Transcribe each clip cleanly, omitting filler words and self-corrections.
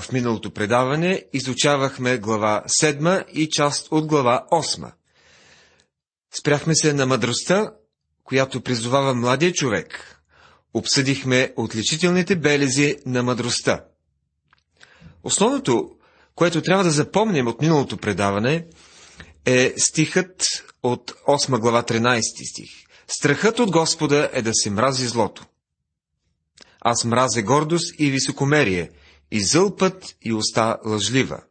В миналото предаване изучавахме глава 7 и част от глава 8. Спряхме се на мъдростта, която призовава младия човек. Обсъдихме отличителните белези на мъдростта. Основното, което трябва да запомним от миналото предаване, е стихът от 8 глава 13 стих. Страхът от Господа е да се мрази злото. Аз мразя гордост и високомерие, и зъл път и уста лъжлива.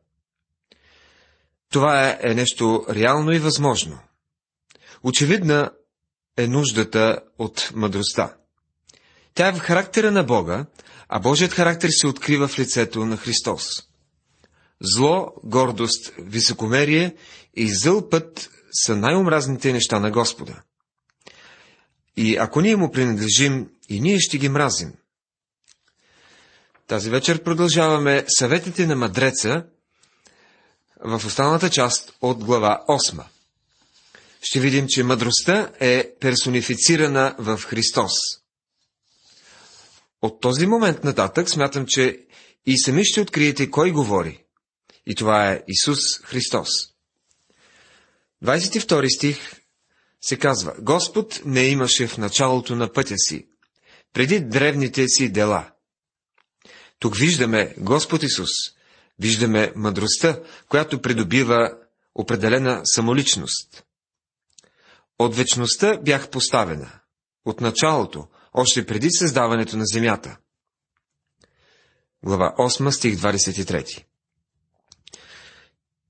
Това е нещо реално и възможно. Очевидна е нуждата от мъдростта. Тя е в характера на Бога, а Божият характер се открива в лицето на Христос. Зло, гордост, високомерие и зъл път са най-омразните неща на Господа. И ако ние му принадлежим, и ние ще ги мразим. Тази вечер продължаваме съветите на мъдреца в останалата част от глава 8. Ще видим, че мъдростта е персонифицирана в Христос. От този момент нататък смятам, че и сами ще откриете кой говори. И това е Исус Христос. 22 стих се казва: Господ не имаше в началото на пътя си, преди древните си дела. Тук виждаме Господ Исус, виждаме мъдростта, която придобива определена самоличност. От вечността бях поставена, от началото, още преди създаването на земята. Глава 8, стих 23.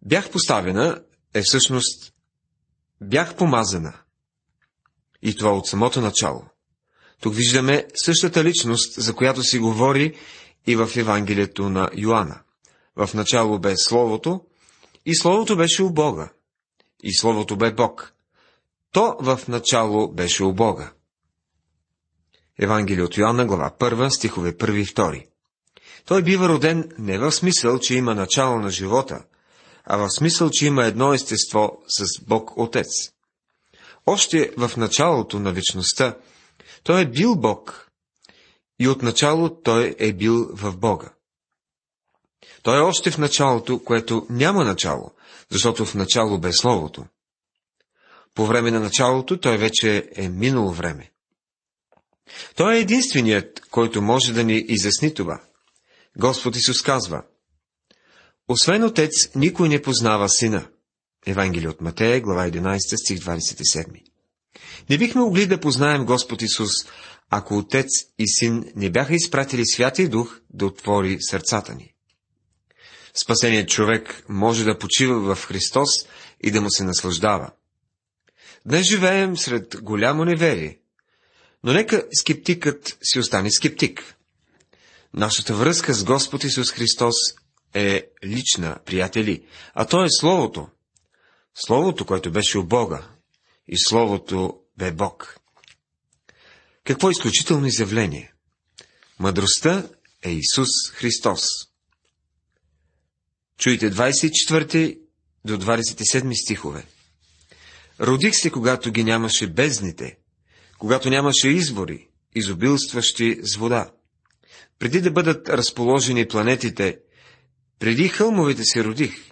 Бях поставена е всъщност бях помазана. И това от самото начало. Тук виждаме същата личност, за която си говори и в Евангелието на Йоанна. В начало бе Словото, и Словото беше у Бога, и Словото бе Бог. То в начало беше у Бога. Евангелие от Йоанна, глава 1, стихове 1 и 2. Той бива роден не в смисъл, че има начало на живота, а в смисъл, че има едно естество с Бог Отец. Още в началото на вечността той е бил Бог, и отначало той е бил в Бога. Той е още в началото, което няма начало, защото в начало бе Словото. По време на началото той вече е минало време. Той е единственият, който може да ни изясни това. Господ Исус казва: освен Отец, никой не познава Сина. Евангелие от Матея, глава 11, стих 27. Не бихме могли да познаем Господ Исус, ако Отец и Син не бяха изпратили Святия Дух да отвори сърцата ни. Спасеният човек може да почива в Христос и да му се наслаждава. Днес живеем сред голямо неверие, но нека скептикът си остане скептик. Нашата връзка с Господ Исус Христос е лична, приятели, а то е Словото. Словото, което беше у Бога, и Словото бе Бог. Какво изключително изявление! Мъдростта е Исус Христос. Чуйте 24 до 27 стихове. Родих се, когато ги нямаше бездните, когато нямаше извори, изобилстващи с вода. Преди да бъдат разположени планетите, преди хълмовете се родих,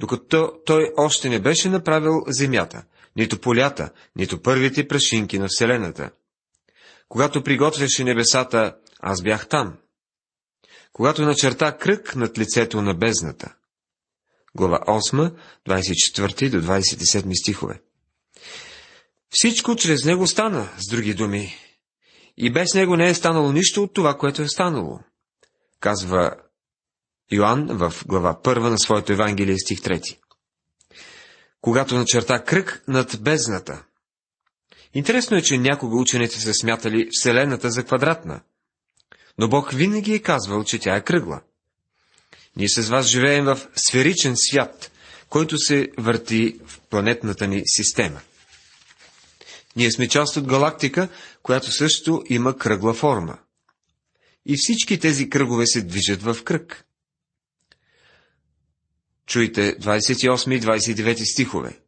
докато той още не беше направил земята, нито полята, нито първите прашинки на вселената. Когато приготвяше небесата, аз бях там. Когато начерта кръг над лицето на бездната. Глава 8, 24 до 27 стихове. Всичко чрез него стана, с други думи. И без него не е станало нищо от това, което е станало. Казва Йоан в глава 1 на своето Евангелие, стих 3. Когато начерта кръг над бездната. Интересно е, че някога учените са смятали Вселената за квадратна, но Бог винаги е казвал, че тя е кръгла. Ние с вас живеем в сферичен свят, който се върти в планетната ни система. Ние сме част от галактика, която също има кръгла форма. И всички тези кръгове се движат в кръг. Чуйте 28 и 29 стихове.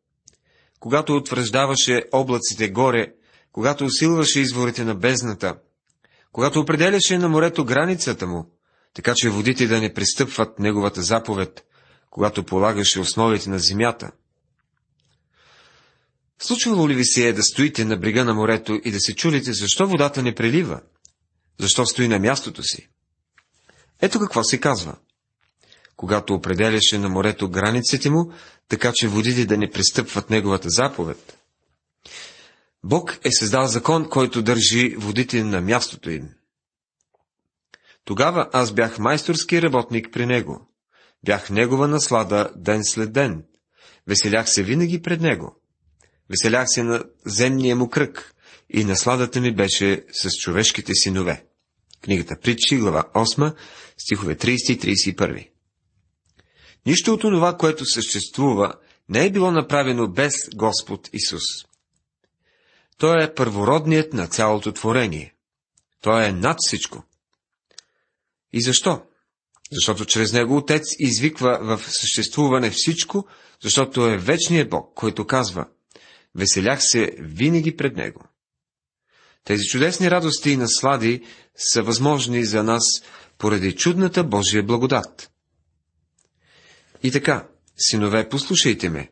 Когато утвърждаваше облаците горе, когато усилваше изворите на бездната, когато определяше на морето границата му, така че водите да не престъпват неговата заповед, когато полагаше основите на земята. Случвало ли ви се да стоите на брега на морето и да се чудите, защо водата не прелива? Защо стои на мястото си? Ето какво се казва. Когато определяше на морето границите му, така че водите да не престъпват неговата заповед. Бог е създал закон, който държи водите на мястото им. Тогава аз бях майсторски работник при него. Бях негова наслада ден след ден. Веселях се винаги пред него. Веселях се на земния му кръг и насладата ми беше с човешките синове. Книгата Притчи, глава 8, стихове 30 и 31. Нищо от това, което съществува, не е било направено без Господ Исус. Той е първородният на цялото творение. Той е над всичко. И защо? Защото чрез него Отец извиква в съществуване всичко, защото е вечният Бог, който казва: веселях се винаги пред него. Тези чудесни радости и наслади са възможни за нас поради чудната Божия благодат. И така, синове, послушайте ме,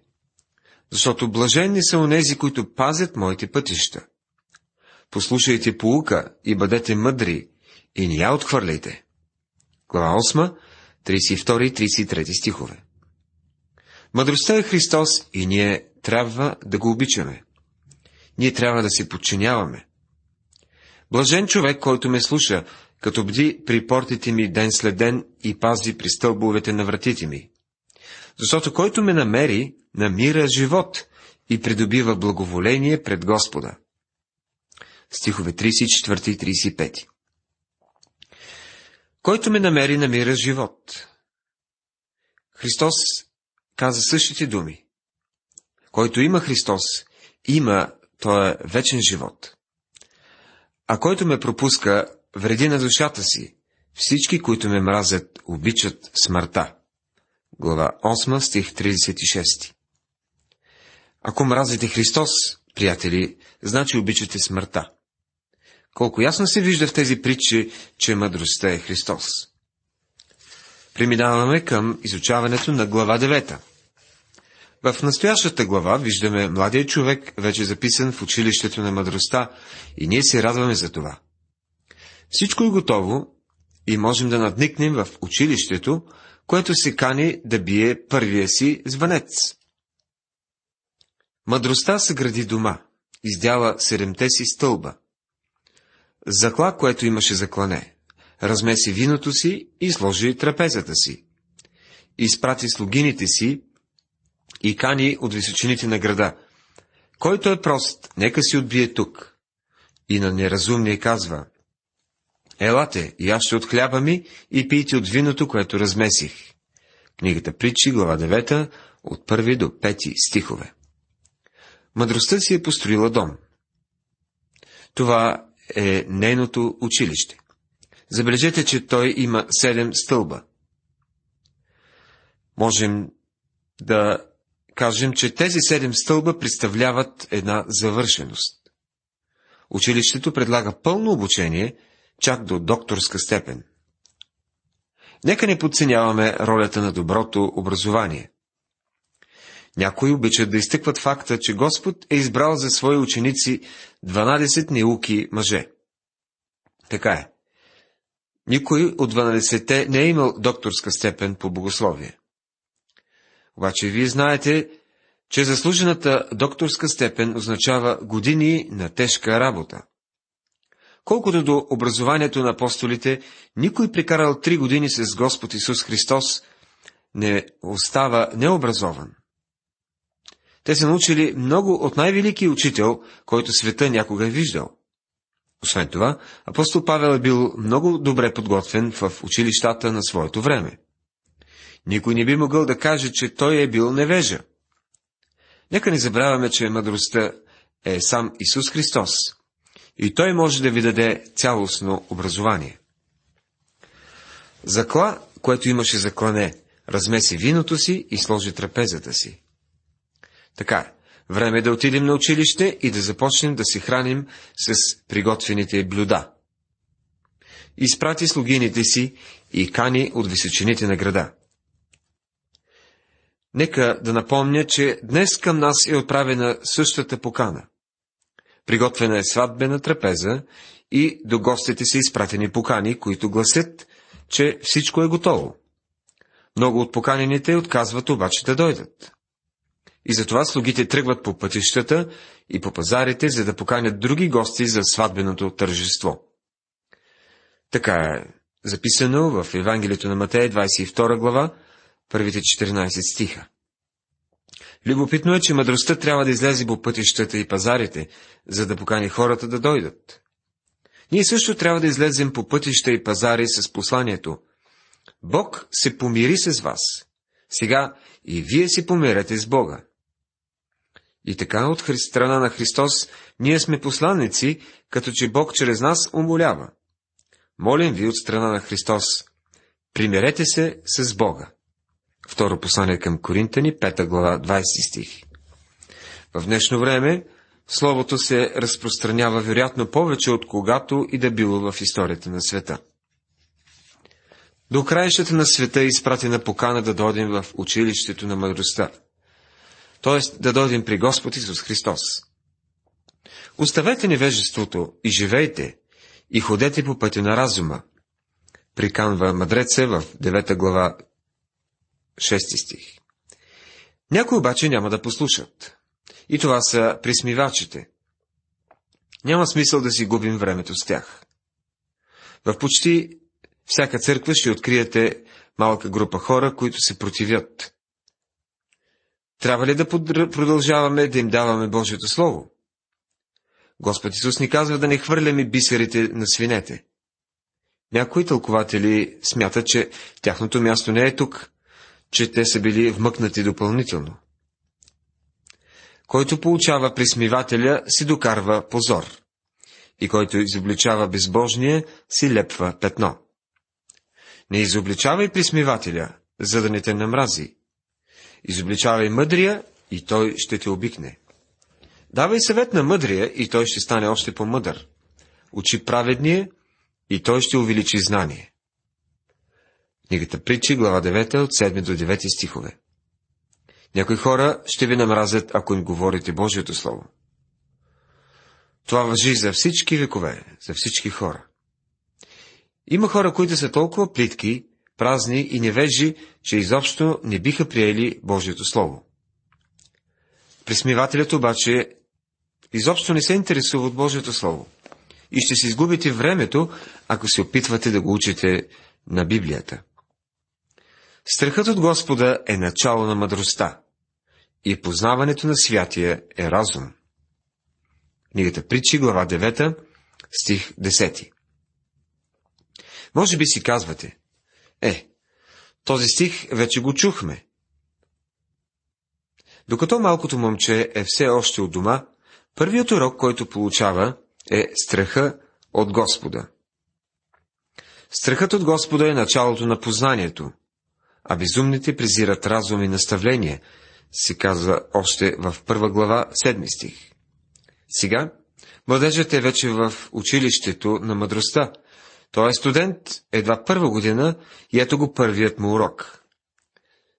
защото блаженни са онези, които пазят моите пътища. Послушайте поука и бъдете мъдри, и не я отхвърляйте. Глава 8, 32 и 33 стихове. Мъдростта е Христос и ние трябва да го обичаме. Ние трябва да се подчиняваме. Блажен човек, който ме слуша, като бди при портите ми ден след ден и пази при стълбовете на вратите ми. Защото който ме намери, намира живот и придобива благоволение пред Господа. Стихове 34 и 35. Който ме намери, намира живот. Христос каза същите думи. Който има Христос, има тоя вечен живот. А който ме пропуска, вреди на душата си. Всички, които ме мразят, обичат смъртта. Глава 8, стих 36. Ако мразите Христос, приятели, значи обичате смъртта. Колко ясно се вижда в тези притчи, че мъдростта е Христос. Преминаваме към изучаването на глава 9. В настоящата глава виждаме младия човек, вече записан в училището на мъдростта, и ние се радваме за това. Всичко е готово и можем да надникнем в училището, което се кани да бие първия си звънец. Мъдростта съгради дома, издяла 7-те си стълба. Закла, което имаше заклане, размеси виното си и сложи трапезата си. Изпрати слугините си и кани от височините на града: който е прост, нека си отбие тук. И на неразумния казва: елате, яще от хляба ми и пийте от виното, което размесих. Книгата Притчи, глава 9, от 1 до 5 стихове. Мъдростта си е построила дом. Това е нейното училище. Забележете, че той има 7 стълба. Можем да кажем, че тези 7 стълба представляват една завършеност. Училището предлага пълно обучение, чак до докторска степен. Нека не подценяваме ролята на доброто образование. Някои обичат да изтъкват факта, че Господ е избрал за свои ученици 12 неуки мъже. Така е. Никой от 12-те не е имал докторска степен по богословие. Обаче вие знаете, че заслужената докторска степен означава години на тежка работа. Колкото до образованието на апостолите, никой прекарал 3 години с Господ Исус Христос не остава необразован. Те са научили много от най-великия учител, който света някога е виждал. Освен това, апостол Павел е бил много добре подготвен в училищата на своето време. Никой не би могъл да каже, че той е бил невежа. Нека не забравяме, че мъдростта е сам Исус Христос. И той може да ви даде цялостно образование. Закла, което имаше заклане, размеси виното си и сложи трапезата си. Така, време е да отидем на училище и да започнем да се храним с приготвените блюда. Изпрати слугините си и кани от височините на града. Нека да напомня, че днес към нас е отправена същата покана. Приготвена е сватбена трапеза и до гостите са изпратени покани, които гласят, че всичко е готово. Много от поканените отказват обаче да дойдат. И затова слугите тръгват по пътищата и по пазарите, за да поканят други гости за сватбеното тържество. Така е записано в Евангелието на Матея, 22 глава, първите 14 стиха. Любопитно е, че мъдростта трябва да излезе по пътищата и пазарите, за да покани хората да дойдат. Ние също трябва да излезем по пътища и пазари с посланието: Бог се помири с вас, сега и вие се помирете с Бога. И така от страна на Христос ние сме посланици, като че Бог чрез нас умолява: Молим ви от страна на Христос, примирете се с Бога. Второ послание към Коринтяни, 5 глава, 20 стих. В днешно време словото се разпространява вероятно повече от когато и да било в историята на света. До краищата на света е изпратена покана да дойдем в училището на мъдростта, т.е. да дойдем при Господ Исус Христос. Оставете невежеството и живейте, и ходете по пътя на разума, приканва мъдреца в 9 глава, 6 стих. Някои обаче няма да послушат. И това са присмивачите. Няма смисъл да си губим времето с тях. В почти всяка църква ще откриете малка група хора, които се противят. Трябва ли да продължаваме да им даваме Божието Слово? Господ Исус ни казва да не хвърляме бисерите на свинете. Някои тълкователи смятат, че тяхното място не е тук, че те са били вмъкнати допълнително. Който получава присмивателя, си докарва позор, и който изобличава безбожния, си лепва петно. Не изобличавай присмивателя, за да не те намрази. Изобличавай мъдрия, и той ще те обикне. Давай съвет на мъдрия, и той ще стане още по-мъдър. Учи праведния, и той ще увеличи знание. Книгата Притчи, глава 9, от 7 до 9 стихове. Някои хора ще ви намразят, ако им говорите Божието Слово. Това важи за всички векове, за всички хора. Има хора, които са толкова плитки, празни и невежи, че изобщо не биха приели Божието Слово. Присмивателят обаче изобщо не се интересува от Божието Слово и ще си изгубите времето, ако се опитвате да го учите на Библията. Страхът от Господа е начало на мъдростта, и познаването на святия е разум. Книгата Притчи, глава 9, стих 10. Може би си казвате: този стих вече го чухме. Докато малкото момче е все още от дома, първият урок, който получава, е страха от Господа. Страхът от Господа е началото на познанието, а безумните презират разум и наставление, се казва още в 1 глава, 7 стих. Сега младежът е вече в училището на мъдростта. Той е студент, едва първа година, и ето го първият му урок.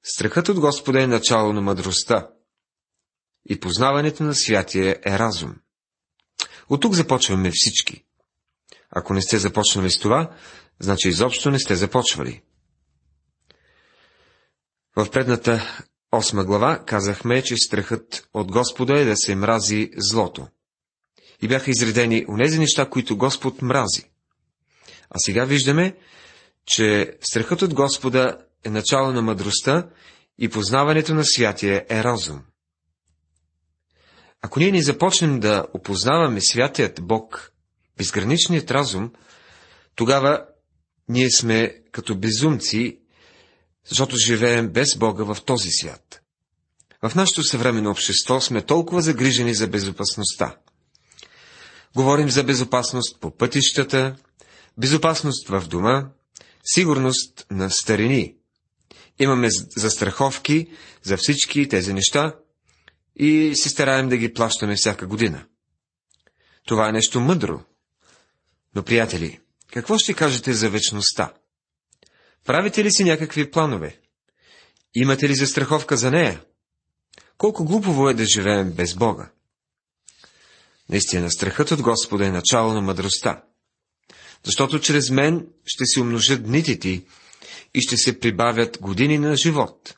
Страхът от Господа е начало на мъдростта, и познаването на святия е разум. От тук започваме всички. Ако не сте започнали с това, значи изобщо не сте започвали. В предната 8 глава казахме, че страхът от Господа е да се мрази злото. И бяха изредени онези неща, които Господ мрази. А сега виждаме, че страхът от Господа е начало на мъдростта и познаването на святия е разум. Ако ние не започнем да опознаваме святият Бог, безграничният разум, тогава ние сме като безумци, защото живеем без Бога в този свят. В нашето съвременно общество сме толкова загрижени за безопасността. Говорим за безопасност по пътищата, безопасност в дома, сигурност на старини. Имаме застраховки за всички тези неща и се стараем да ги плащаме всяка година. Това е нещо мъдро. Но, приятели, какво ще кажете за вечността? Правите ли си някакви планове? Имате ли застраховка за нея? Колко глупово е да живеем без Бога? Наистина, страхът от Господа е начало на мъдростта, защото чрез мен ще се умножат дните ти и ще се прибавят години на живот.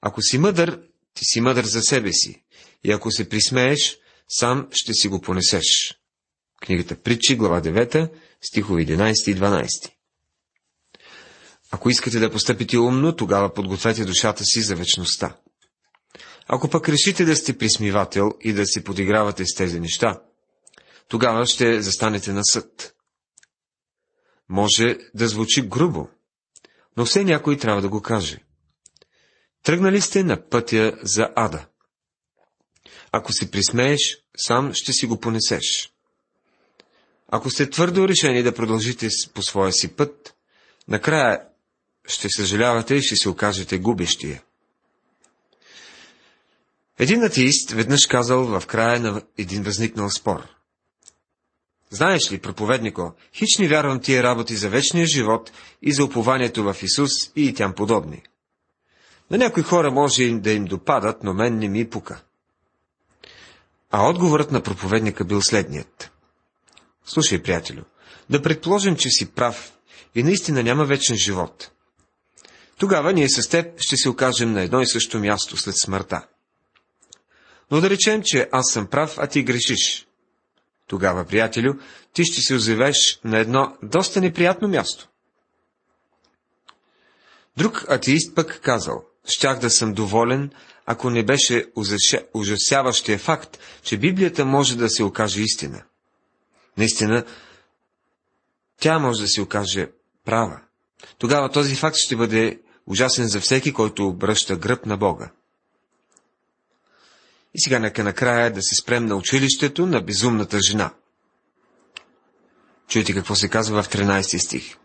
Ако си мъдър, ти си мъдър за себе си, и ако се присмееш, сам ще си го понесеш. Книгата Притчи, глава 9, стихове 11 и 12. Ако искате да постъпите умно, тогава подгответе душата си за вечността. Ако пък решите да сте присмивател и да се подигравате с тези неща, тогава ще застанете на съд. Може да звучи грубо, но все някой трябва да го каже. Тръгнали сте на пътя за ада. Ако се присмееш, сам ще си го понесеш. Ако сте твърдо решени да продължите по своя си път, накрая ще съжалявате и ще се окажете губещия. Един атеист веднъж казал в края на един възникнал спор: „Знаеш ли, проповеднико, хич не вярвам тия работи за вечния живот и за упованието в Исус и тям подобни. На някои хора може да им допадат, но мен не ми пука.“ А отговорът на проповедника бил следният: „Слушай, приятелю, да предположим, че си прав и наистина няма вечен живот. Тогава ние с теб ще се окажем на едно и също място след смъртта. Но да речем, че аз съм прав, а ти грешиш. Тогава, приятелю, ти ще се озовеш на едно доста неприятно място.“ Друг атеист пък казал: „Щях да съм доволен, ако не беше ужасяващия факт, че Библията може да се окаже истина. Наистина, тя може да се окаже права. Тогава този факт ще бъде ужасен за всеки, който обръща гръб на Бога.“ И сега нека накрая да се спрем на училището на безумната жена. Чуйте какво се казва в 13 стих.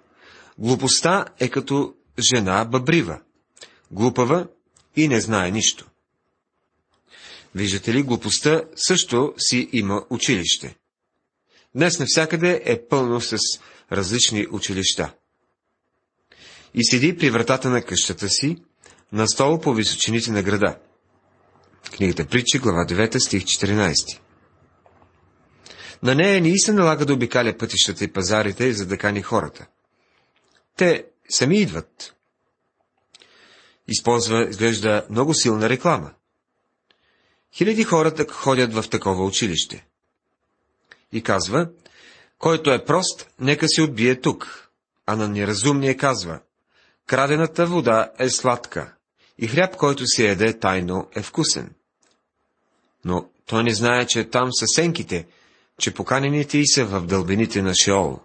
„Глупостта е като жена бъбрива, глупава и не знае нищо.“ Виждате ли, глупостта също си има училище. Днес навсякъде е пълно с различни училища. „И седи при вратата на къщата си, на стол по височините на града.“ Книгата Притчи, глава 9, стих 14. На нея не и се налага да обикаля пътищата и пазарите, за да кани хората. Те сами идват. Използва, изглежда, много силна реклама. Хиляди хората ходят в такова училище. И казва: „Който е прост, нека се отбие тук“, а на неразумния казва: „Крадената вода е сладка и хляб, който се яде тайно, е вкусен.“ Но той не знае, че там са сенките, че поканените й са в дълбините на Шеол.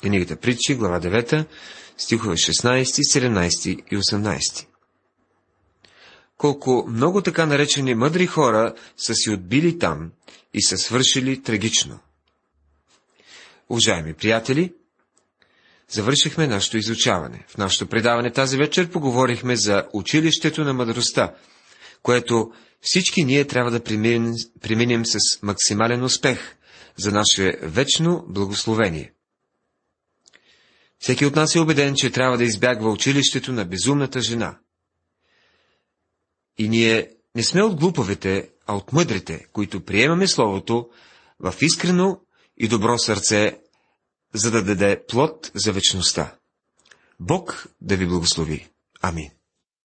Книгата Притчи, глава 9, стихове 16, 17 и 18. Колко много така наречени мъдри хора са си отбили там и са свършили трагично. Уважаеми приятели, завършихме нашето изучаване. В нашето предаване тази вечер поговорихме за училището на мъдростта, което всички ние трябва да преминем с максимален успех за наше вечно благословение. Всеки от нас е убеден, че трябва да избягва училището на безумната жена. И ние не сме от глупавите, а от мъдрите, които приемаме Словото в искрено и добро сърце, за да даде плод за вечността. Бог да ви благослови. Амин.